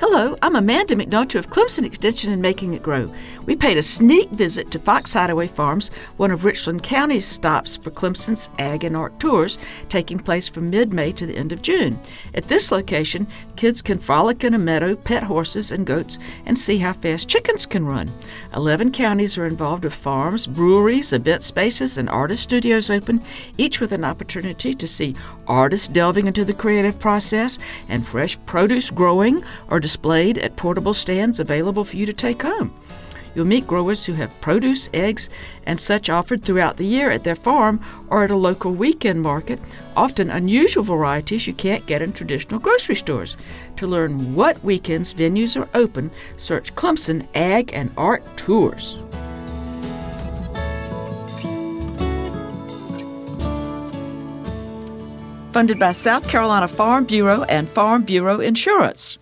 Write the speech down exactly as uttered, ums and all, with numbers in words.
Hello, I'm Amanda McNulty of Clemson Extension and Making It Grow. We paid a sneak visit to Fox Hideaway Farms, one of Richland County's stops for Clemson's Ag and Art Tours, taking place from mid-May to the end of June. At this location, kids can frolic in a meadow, pet horses and goats, and see how fast chickens can run. Eleven counties are involved with farms, breweries, event spaces, and artist studios open, each with an opportunity to see artists delving into the creative process and fresh produce growing or displayed at portable stands available for you to take home. You'll meet growers who have produce, eggs, and such offered throughout the year at their farm or at a local weekend market, often unusual varieties you can't get in traditional grocery stores. To learn what weekends venues are open, search Clemson Ag and Art Tours. Funded by South Carolina Farm Bureau and Farm Bureau Insurance.